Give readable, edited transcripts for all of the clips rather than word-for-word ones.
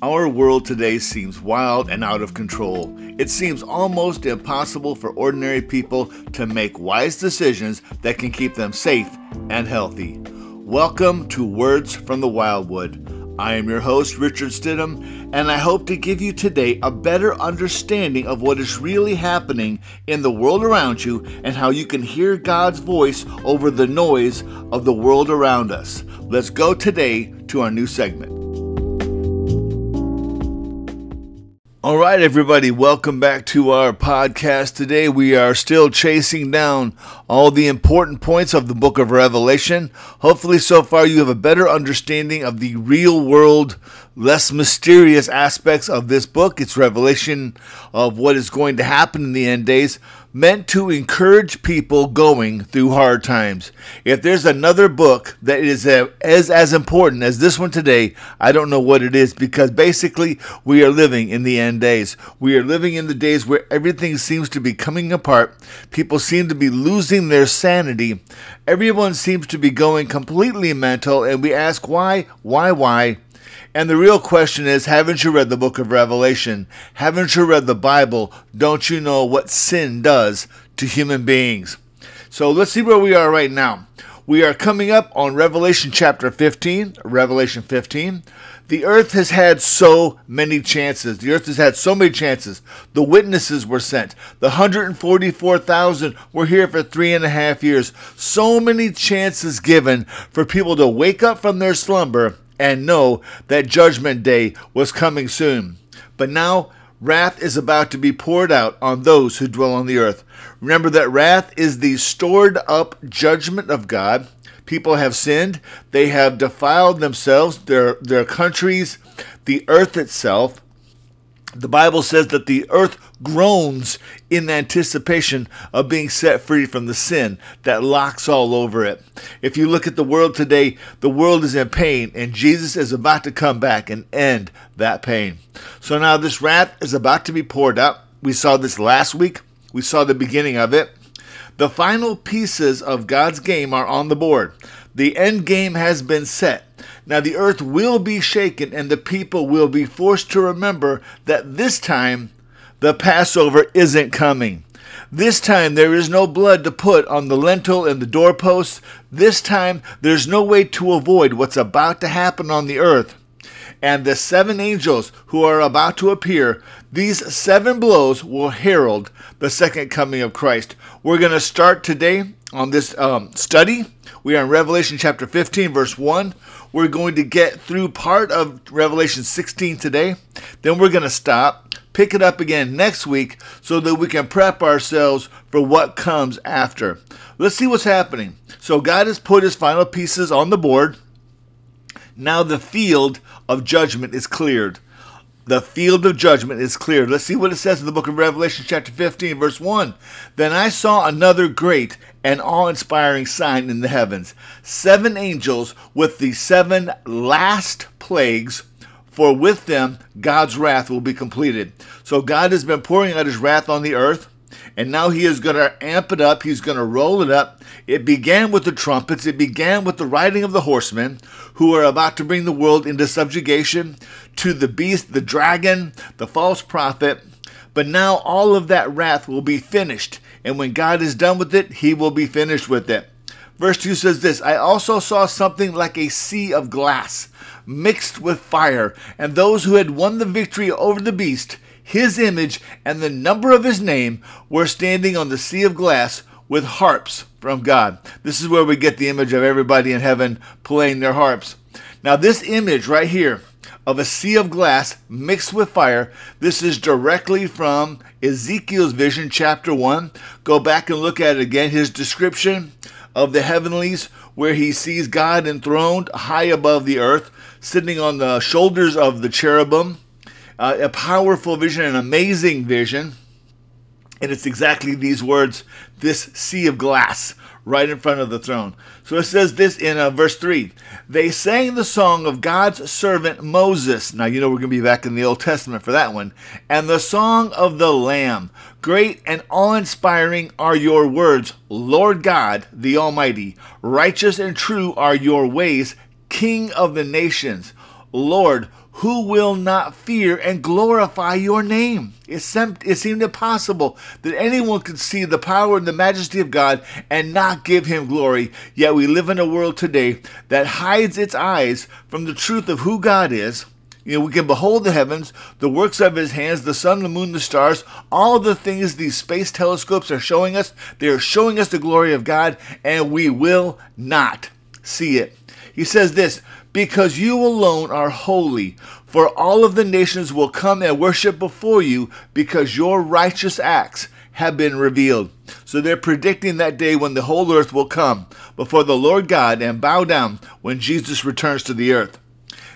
Our world today seems wild and out of control. It seems almost impossible for ordinary people to make wise decisions that can keep them safe and healthy. Welcome to Words from the Wildwood. I am your host, Richard Stidham, and I hope to give you today a better understanding of what is really happening in the world around you and how you can hear God's voice over the noise of the world around us. Let's go today to our new segment. All right, everybody, welcome back to our podcast. Today we are still chasing down all the important points of the book of Revelation. Hopefully so far you have a better understanding of the real world, less mysterious aspects of this book. It's revelation of what is going to happen in the end days, meant to encourage people going through hard times. If there's another book that is as important as this one today, I don't know what it is, because basically we are living in the end days. We are living in the days where everything seems to be coming apart. People seem to be losing their sanity. Everyone seems to be going completely mental, and we ask why? And the real question is, haven't you read the book of Revelation? Haven't you read the Bible? Don't you know what sin does to human beings? So let's see where we are right now. We are coming up on Revelation chapter 15. Revelation 15. The earth has had so many chances. The earth has had so many chances. The witnesses were sent. The 144,000 were here for 3.5 years. So many chances given for people to wake up from their slumber and know that Judgment Day was coming soon. But now, wrath is about to be poured out on those who dwell on the earth. Remember that wrath is the stored up judgment of God. People have sinned. They have defiled themselves, their countries, the earth itself. The Bible says that the earth groans in anticipation of being set free from the sin that locks all over it. If you look at the world today, the world is in pain, and Jesus is about to come back and end that pain. So now this wrath is about to be poured out. We saw this last week. We saw the beginning of it. The final pieces of God's game are on the board. The end game has been set. Now the earth will be shaken, and the people will be forced to remember that this time the Passover isn't coming. This time there is no blood to put on the lintel and the doorposts. This time there's no way to avoid what's about to happen on the earth. And the 7 angels who are about to appear, these 7 blows will herald the second coming of Christ. We're going to start today on this study. We are in Revelation chapter 15, verse 1. We're going to get through part of Revelation 16 today. Then we're going to stop, pick it up again next week, so that we can prep ourselves for what comes after. Let's see what's happening. So God has put his final pieces on the board. Now the field of judgment is cleared. The field of judgment is cleared. Let's see what it says in the book of Revelation chapter 15, verse 1. Then I saw another great and awe-inspiring sign in the heavens. 7 angels with the 7 last plagues, for with them God's wrath will be completed. So God has been pouring out his wrath on the earth, and now he is going to amp it up. He's going to roll it up. It began with the trumpets. It began with the riding of the horsemen, who are about to bring the world into subjugation to the beast, the dragon, the false prophet. But now all of that wrath will be finished. And when God is done with it, he will be finished with it. Verse 2 says this, I also saw something like a sea of glass mixed with fire, and those who had won the victory over the beast, his image, and the number of his name were standing on the sea of glass with harps from God. This is where we get the image of everybody in heaven playing their harps. Now this image right here of a sea of glass mixed with fire, this is directly from Ezekiel's vision, chapter 1. Go back and look at it again. His description of the heavenlies, where he sees God enthroned high above the earth, sitting on the shoulders of the cherubim. A powerful vision, an amazing vision. And it's exactly these words, this sea of glass right in front of the throne. So it says this in verse 3. They sang the song of God's servant Moses. Now, you know, we're going to be back in the Old Testament for that one. And the song of the Lamb. Great and awe-inspiring are your words, Lord God, the Almighty. Righteous and true are your ways, King of the nations. Lord, who will not fear and glorify your name? It seemed impossible that anyone could see the power and the majesty of God and not give him glory. Yet we live in a world today that hides its eyes from the truth of who God is. You know, we can behold the heavens, the works of his hands, the sun, the moon, the stars, all the things these space telescopes are showing us. They are showing us the glory of God, and we will not see it. He says this, because you alone are holy, for all of the nations will come and worship before you, because your righteous acts have been revealed. So they're predicting that day when the whole earth will come before the Lord God and bow down when Jesus returns to the earth.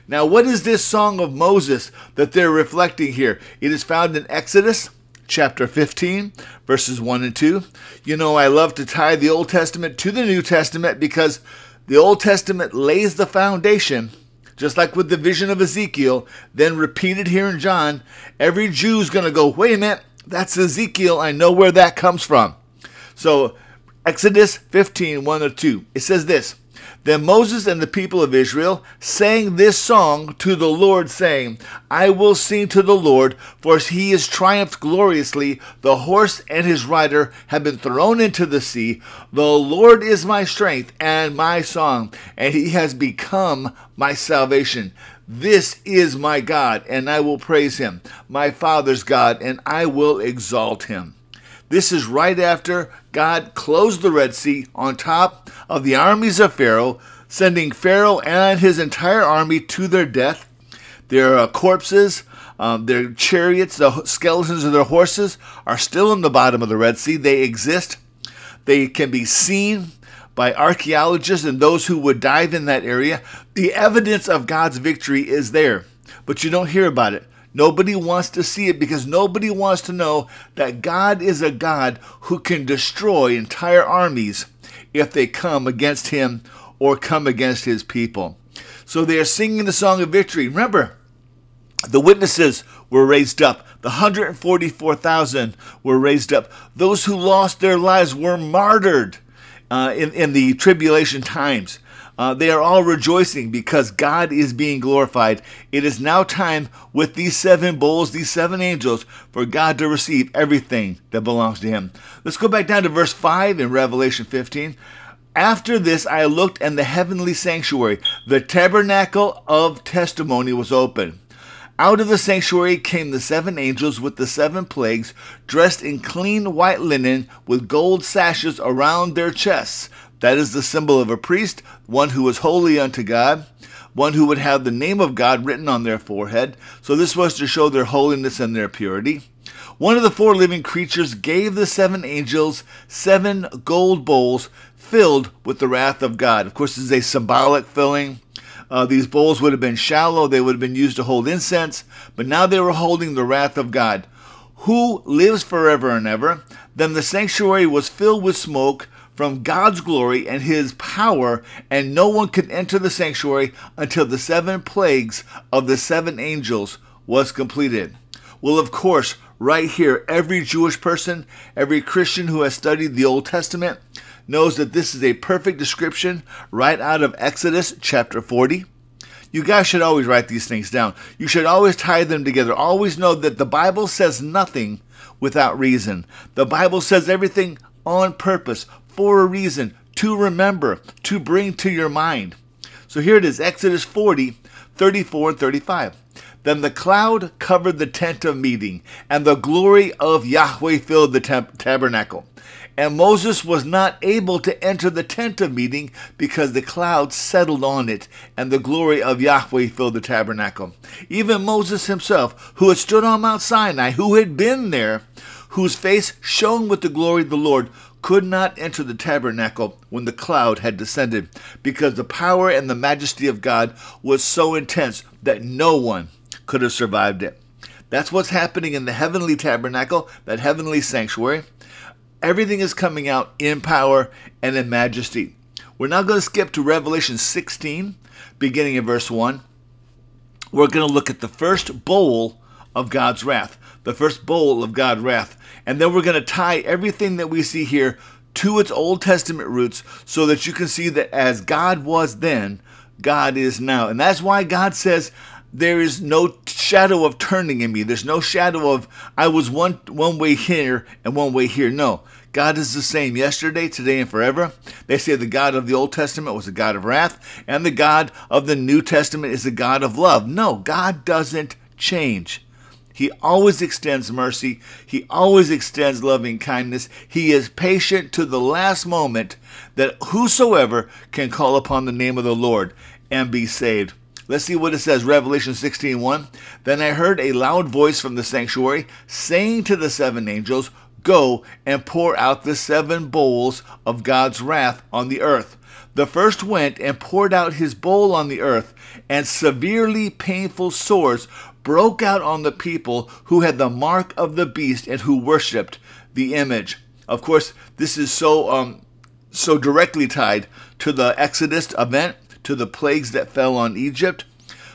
Now, what is this song of Moses that they're reflecting here? It is found in Exodus chapter 15, verses 1 and 2. You know, I love to tie the Old Testament to the New Testament because the Old Testament lays the foundation, just like with the vision of Ezekiel, then repeated here in John. Every Jew's going to go, wait a minute, that's Ezekiel. I know where that comes from. So Exodus 15, 1 or 2, it says this, then Moses and the people of Israel sang this song to the Lord, saying, I will sing to the Lord, for he has triumphed gloriously. The horse and his rider have been thrown into the sea. The Lord is my strength and my song, and he has become my salvation. This is my God, and I will praise him, my Father's God, and I will exalt him. This is right after God closed the Red Sea on top of the armies of Pharaoh, sending Pharaoh and his entire army to their death. Their corpses, their chariots, the skeletons of their horses are still in the bottom of the Red Sea. They exist. They can be seen by archaeologists and those who would dive in that area. The evidence of God's victory is there, but you don't hear about it. Nobody wants to see it because nobody wants to know that God is a God who can destroy entire armies if they come against him or come against his people. So they are singing the song of victory. Remember, the witnesses were raised up. The 144,000 were raised up. Those who lost their lives were martyred in the tribulation times. They are all rejoicing because God is being glorified. It is now time with these seven bowls, these seven angels, for God to receive everything that belongs to him. Let's go back down to verse 5 in Revelation 15. After this, I looked, and the heavenly sanctuary, the tabernacle of testimony, was open. Out of the sanctuary came the seven angels with the seven plagues, dressed in clean white linen with gold sashes around their chests. That is the symbol of a priest, one who was holy unto God, one who would have the name of God written on their forehead. So this was to show their holiness and their purity. One of the four living creatures gave the seven angels seven gold bowls filled with the wrath of God. Of course, this is a symbolic filling. These bowls would have been shallow. They would have been used to hold incense, but now they were holding the wrath of God, who lives forever and ever. Then the sanctuary was filled with smoke from God's glory and his power, and no one could enter the sanctuary until the seven plagues of the seven angels was completed. Well, of course, right here, every Jewish person, every Christian who has studied the Old Testament knows that this is a perfect description right out of Exodus chapter 40. You guys should always write these things down. You should always tie them together. Always know that the Bible says nothing without reason. The Bible says everything on purpose, for a reason, to remember, to bring to your mind. So here it is, Exodus 40, 34 and 35. Then the cloud covered the tent of meeting, and the glory of Yahweh filled the tabernacle. And Moses was not able to enter the tent of meeting because the cloud settled on it, and the glory of Yahweh filled the tabernacle. Even Moses himself, who had stood on Mount Sinai, who had been there, whose face shone with the glory of the Lord, could not enter the tabernacle when the cloud had descended, because the power and the majesty of God was so intense that no one could have survived it. That's what's happening in the heavenly tabernacle, that heavenly sanctuary. Everything is coming out in power and in majesty. We're now going to skip to Revelation 16, beginning in verse 1. We're going to look at the first bowl of God's wrath, the first bowl of God's wrath. And then we're going to tie everything that we see here to its Old Testament roots so that you can see that as God was then, God is now. And that's why God says, there is no shadow of turning in me. There's no shadow of I was one way here and one way here. No, God is the same yesterday, today, and forever. They say the God of the Old Testament was the God of wrath, and the God of the New Testament is the God of love. No, God doesn't change. He always extends mercy. He always extends loving kindness. He is patient to the last moment, that whosoever can call upon the name of the Lord and be saved. Let's see what it says, Revelation 16:1. Then I heard a loud voice from the sanctuary saying to the seven angels, "Go and pour out the seven bowls of God's wrath on the earth." The first went and poured out his bowl on the earth, and severely painful sores broke out on the people who had the mark of the beast and who worshipped the image. Of course, this is so directly tied to the Exodus event, to the plagues that fell on Egypt.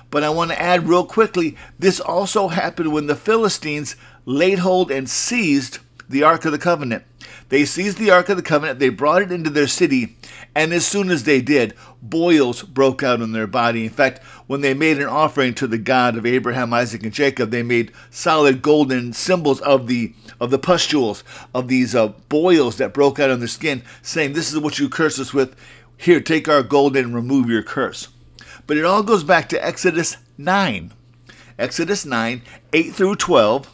But I want to add real quickly, this also happened when the Philistines laid hold and seized the Ark of the Covenant. They seized the Ark of the Covenant, they brought it into their city, and as soon as they did, boils broke out on their body. In fact, when they made an offering to the God of Abraham, Isaac, and Jacob, they made solid golden symbols of the pustules, of these boils that broke out on their skin, saying, "This is what you curse us with. Here, take our gold and remove your curse." But it all goes back to Exodus 9. Exodus 9, 8 through 12,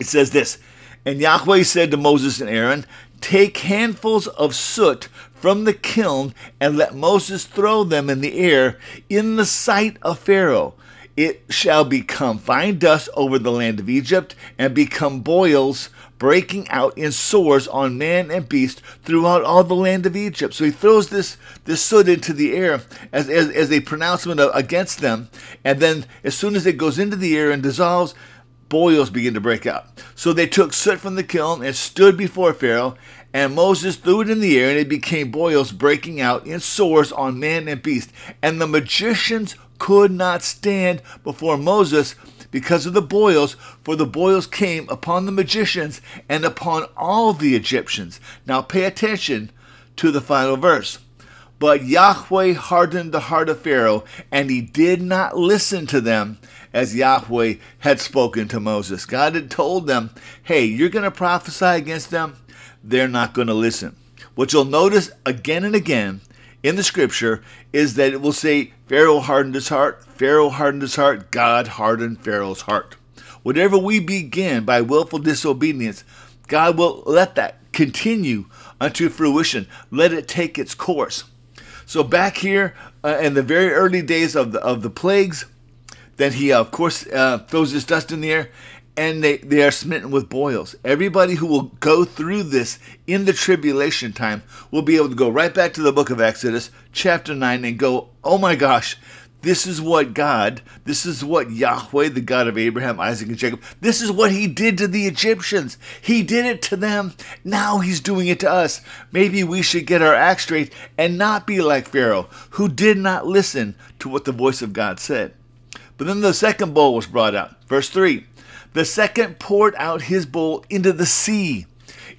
it says this, "And Yahweh said to Moses and Aaron, 'Take handfuls of soot from the kiln and let Moses throw them in the air in the sight of Pharaoh. It shall become fine dust over the land of Egypt and become boils breaking out in sores on man and beast throughout all the land of Egypt.'" So he throws this soot into the air as a pronouncement against them. And then as soon as it goes into the air and dissolves, boils begin to break out. So they took soot from the kiln and stood before Pharaoh, and Moses threw it in the air, and it became boils breaking out in sores on man and beast. And the magicians could not stand before Moses because of the boils, for the boils came upon the magicians and upon all the Egyptians. Now pay attention to the final verse. "But Yahweh hardened the heart of Pharaoh, and he did not listen to them as Yahweh had spoken to Moses." God had told them, hey, you're going to prophesy against them. They're not going to listen. What you'll notice again and again in the scripture is that it will say, Pharaoh hardened his heart, Pharaoh hardened his heart, God hardened Pharaoh's heart. Whatever we begin by willful disobedience, God will let that continue unto fruition. Let it take its course. So back here in the very early days of the plagues, then he, of course, throws his dust in the air, and they are smitten with boils. Everybody who will go through this in the tribulation time will be able to go right back to the book of Exodus, chapter 9, and go, oh my gosh, this is what Yahweh, the God of Abraham, Isaac, and Jacob, this is what he did to the Egyptians. He did it to them. Now he's doing it to us. Maybe we should get our act straight and not be like Pharaoh, who did not listen to what the voice of God said. But then the second bowl was brought out. Verse 3, "The second poured out his bowl into the sea.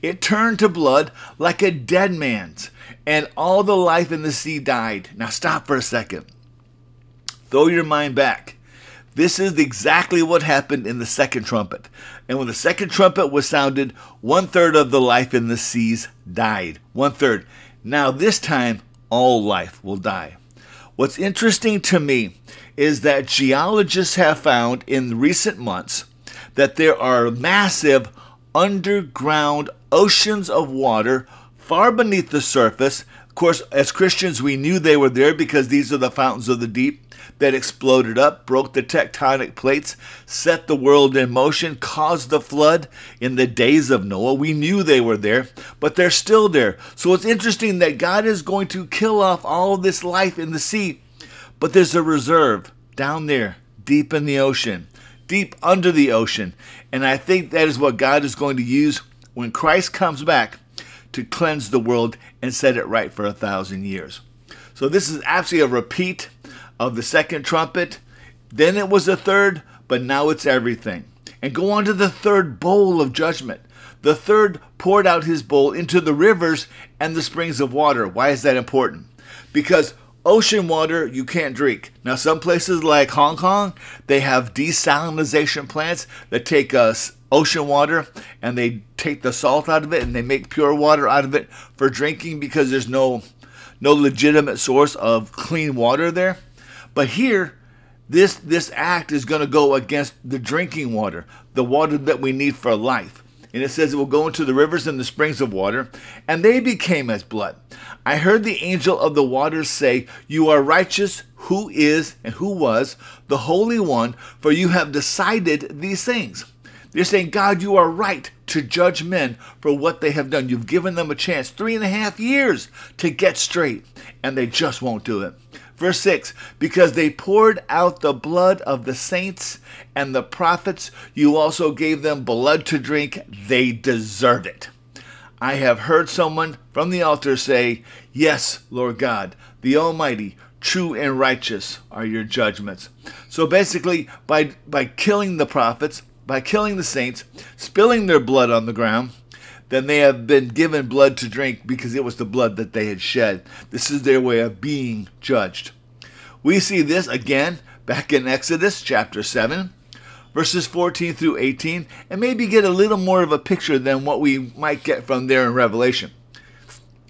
It turned to blood like a dead man's, and all the life in the sea died." Now stop for a second. Throw your mind back. This is exactly what happened in the second trumpet. And when the second trumpet was sounded, 1/3 of the life in the seas died. 1/3. Now this time, all life will die. What's interesting to me is that geologists have found in recent months that there are massive underground oceans of water far beneath the surface. Of course, as Christians, we knew they were there because these are the fountains of the deep that exploded up, broke the tectonic plates, set the world in motion, caused the flood in the days of Noah. We knew they were there, but they're still there. So it's interesting that God is going to kill off all this life in the sea, but there's a reserve down there, deep in the ocean, deep under the ocean. And I think that is what God is going to use when Christ comes back to cleanse the world and set it right for 1,000 years. So this is absolutely a repeat of the second trumpet. Then it was the third, but now it's everything. And go on to the third bowl of judgment. The third poured out his bowl into the rivers and the springs of water. Why is that important? Because ocean water you can't drink. Now, some places like Hong Kong, they have desalinization plants that take ocean water and they take the salt out of it and they make pure water out of it for drinking because there's no legitimate source of clean water there. But here, this act is going to go against the drinking water, the water that we need for life. And it says it will go into the rivers and the springs of water, and they became as blood. I heard the angel of the waters say, "You are righteous, who is and who was, the Holy One, for you have decided these things." They're saying, God, you are right to judge men for what they have done. You've given them a chance, 3.5 years to get straight, and they just won't do it. Verse 6, because they poured out the blood of the saints and the prophets, you also gave them blood to drink. They deserve it. I have heard someone from the altar say, yes, Lord God, the Almighty, true and righteous are your judgments. So basically, by killing the prophets, by killing the saints, spilling their blood on the ground, then they have been given blood to drink because it was the blood that they had shed. This is their way of being judged. We see this again back in Exodus chapter 7, verses 14 through 18, and maybe get a little more of a picture than what we might get from there in Revelation.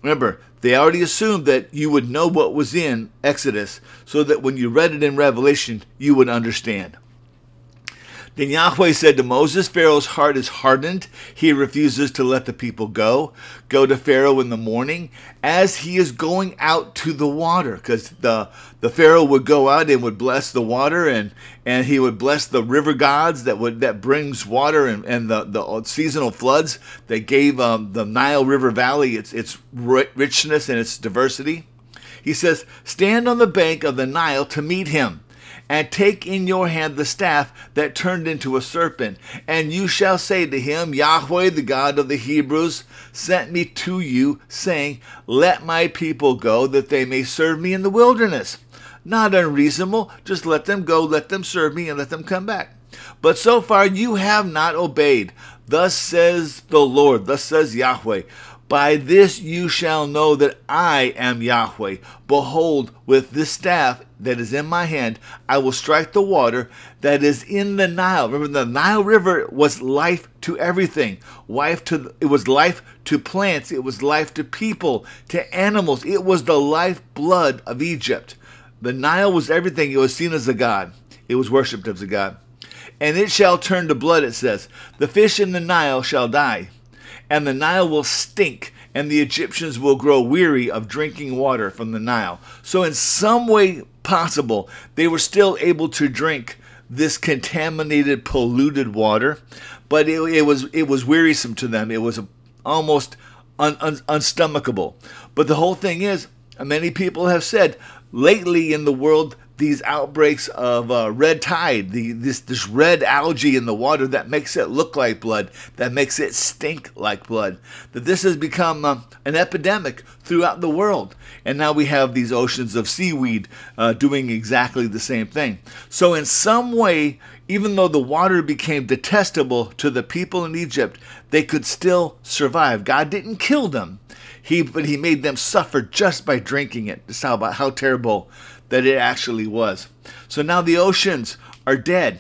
Remember, they already assumed that you would know what was in Exodus so that when you read it in Revelation, you would understand. Then Yahweh said to Moses, Pharaoh's heart is hardened. He refuses to let the people go. Go to Pharaoh in the morning as he is going out to the water. Because the Pharaoh would go out and would bless the water, and he would bless the river gods that brings water and the seasonal floods that gave the Nile River Valley its richness and its diversity. He says, stand on the bank of the Nile to meet him, and take in your hand the staff that turned into a serpent. And you shall say to him, Yahweh, the God of the Hebrews, sent me to you, saying, let my people go, that they may serve me in the wilderness. Not unreasonable, just let them go, let them serve me, and let them come back. But so far you have not obeyed. Thus says the Lord, thus says Yahweh, by this you shall know that I am Yahweh. Behold, with this staff that is in my hand, I will strike the water that is in the Nile. Remember, the Nile River was life to everything. It was life to plants. It was life to people, to animals. It was the lifeblood of Egypt. The Nile was everything. It was seen as a god. It was worshipped as a god. And it shall turn to blood, it says. The fish in the Nile shall die. And the Nile will stink, and the Egyptians will grow weary of drinking water from the Nile. So in some way possible, they were still able to drink this contaminated, polluted water, but it was wearisome to them. It was almost unstomachable. But the whole thing is, many people have said, lately in the world, these outbreaks of red tide, this red algae in the water that makes it look like blood, that makes it stink like blood, that this has become an epidemic throughout the world. And now we have these oceans of seaweed doing exactly the same thing. So in some way, even though the water became detestable to the people in Egypt, they could still survive. God didn't kill them, but he made them suffer just by drinking it. Just how terrible that it actually was. So now the oceans are dead,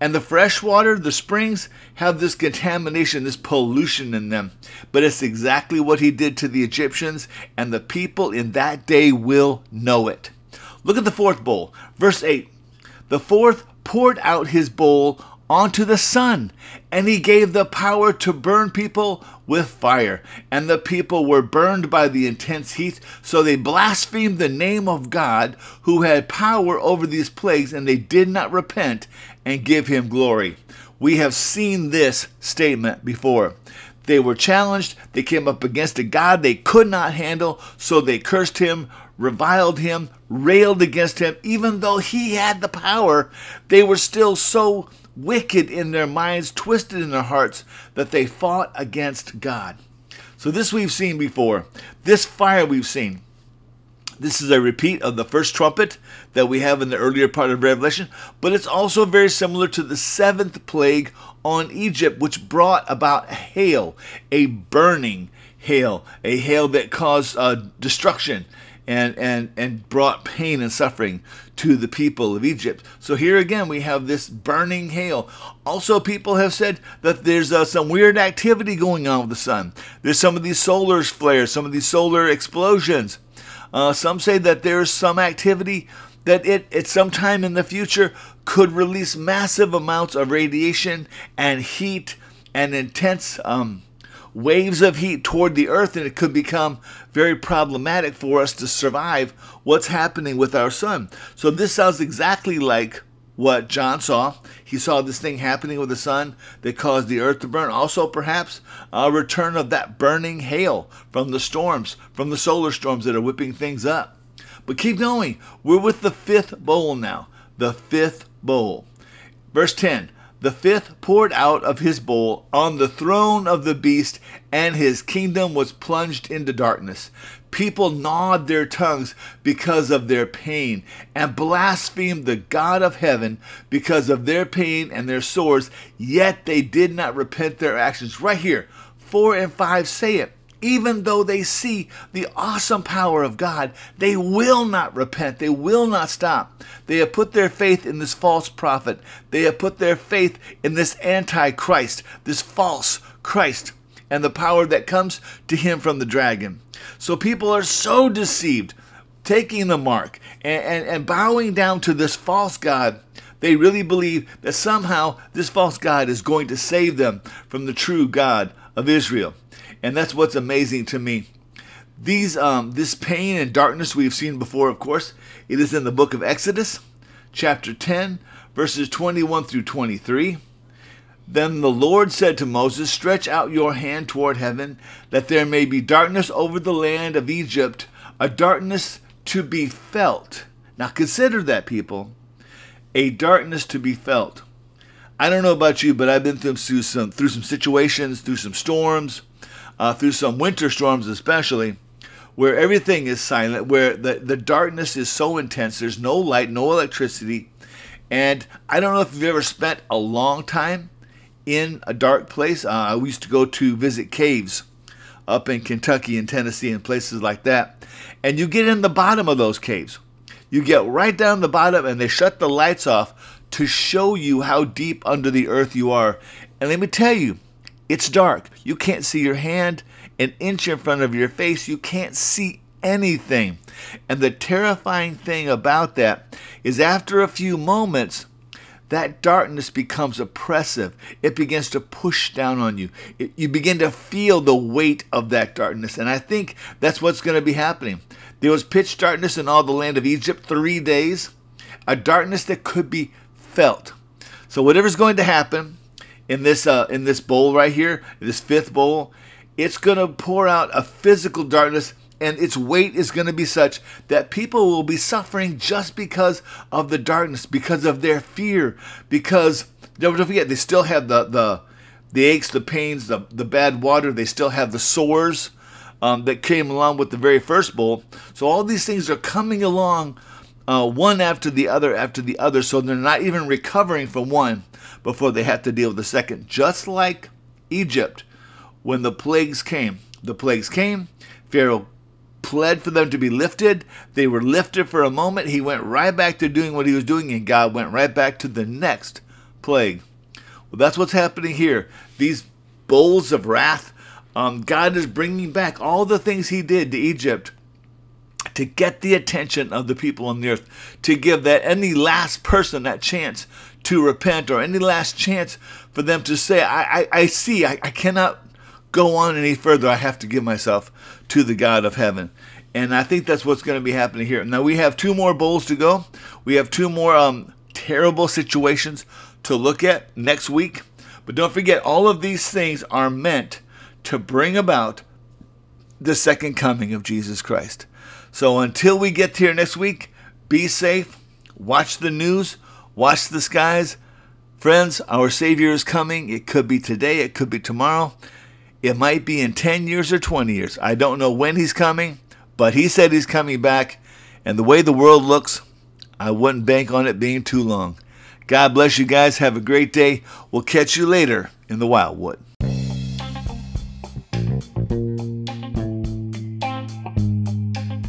and the fresh water, the springs, have this contamination, this pollution in them. But it's exactly what he did to the Egyptians, and the people in that day will know it. Look at the fourth bowl, verse 8. The fourth poured out his bowl onto the sun, and he gave the power to burn people with fire. And the people were burned by the intense heat, so they blasphemed the name of God who had power over these plagues, and they did not repent and give him glory. We have seen this statement before. They were challenged, they came up against a God they could not handle, so they cursed him, reviled him, railed against him. Even though he had the power, they were still so wicked in their minds, twisted in their hearts, that they fought against God. So this we've seen before. This fire we've seen. This is a repeat of the first trumpet that we have in the earlier part of Revelation, but it's also very similar to the seventh plague on Egypt, which brought about hail, a burning hail, a hail that caused destruction and brought pain and suffering to the people of Egypt. So here again we have this burning hail. Also, people have said that there's some weird activity going on with the sun. There's some of these solar flares, some of these solar explosions. Some say that there's some activity that it at some time in the future could release massive amounts of radiation and heat and intense waves of heat toward the earth, and it could become very problematic for us to survive what's happening with our sun. So this sounds exactly like what John saw. He saw this thing happening with the sun that caused the earth to burn. Also, perhaps a return of that burning hail from the storms, from the solar storms that are whipping things up. But keep going. We're with the fifth bowl now. The fifth bowl. Verse 10. The fifth poured out of his bowl on the throne of the beast, and his kingdom was plunged into darkness. People gnawed their tongues because of their pain, and blasphemed the God of heaven because of their pain and their sores, yet they did not repent their actions. Right here, 4 and 5 say it. Even though they see the awesome power of God, they will not repent. They will not stop. They have put their faith in this false prophet. They have put their faith in this antichrist, this false Christ, and the power that comes to him from the dragon. So people are so deceived, taking the mark and bowing down to this false God. They really believe that somehow this false God is going to save them from the true God of Israel. And that's what's amazing to me. These, this pain and darkness we've seen before, of course. It is in the book of Exodus, chapter 10, verses 21 through 23. Then the Lord said to Moses, "Stretch out your hand toward heaven, that there may be darkness over the land of Egypt, a darkness to be felt." Now consider that, people. A darkness to be felt. I don't know about you, but I've been through some situations, through some storms, through some winter storms especially, where everything is silent, where the darkness is so intense, there's no light, no electricity. And I don't know if you've ever spent a long time in a dark place. We used to go to visit caves up in Kentucky and Tennessee and places like that. And you get in the bottom of those caves. You get right down the bottom and they shut the lights off to show you how deep under the earth you are. And let me tell you, it's dark. You can't see your hand an inch in front of your face. You can't see anything. And the terrifying thing about that is after a few moments, that darkness becomes oppressive. It begins to push down on you. You begin to feel the weight of that darkness. And I think that's what's going to be happening. There was pitch darkness in all the land of Egypt 3 days, a darkness that could be felt. So whatever's going to happen in this bowl right here, this fifth bowl, it's going to pour out a physical darkness, and its weight is going to be such that people will be suffering just because of the darkness, because of their fear, because, don't forget, they still have the aches, the pains, the bad water. They still have the sores that came along with the very first bowl. So all these things are coming along one after the other, so they're not even recovering from one before they have to deal with the second. Just like Egypt, when the plagues came, Pharaoh pled for them to be lifted. They were lifted for a moment. He went right back to doing what he was doing, and God went right back to the next plague. Well, that's what's happening here. These bowls of wrath, God is bringing back all the things he did to Egypt to get the attention of the people on the earth, to give that any last person that chance to repent, or any last chance for them to say, I cannot go on any further. I have to give myself to the God of heaven. And I think that's what's going to be happening here. Now we have 2 more bowls to go. We have 2 more terrible situations to look at next week. But don't forget, all of these things are meant to bring about the second coming of Jesus Christ. So until we get here next week, be safe, watch the news, watch the skies. Friends, our Savior is coming. It could be today, it could be tomorrow. It might be in 10 years or 20 years. I don't know when he's coming, but he said he's coming back. And the way the world looks, I wouldn't bank on it being too long. God bless you guys. Have a great day. We'll catch you later in the Wildwood.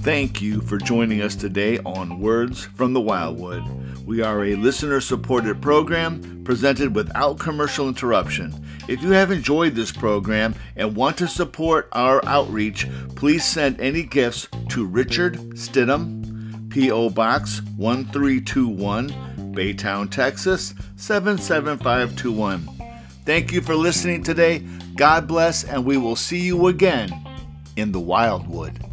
Thank you for joining us today on Words from the Wildwood. We are a listener-supported program presented without commercial interruption. If you have enjoyed this program and want to support our outreach, please send any gifts to Richard Stidham, P.O. Box 1321, Baytown, Texas 77521. Thank you for listening today. God bless, and we will see you again in the Wildwood.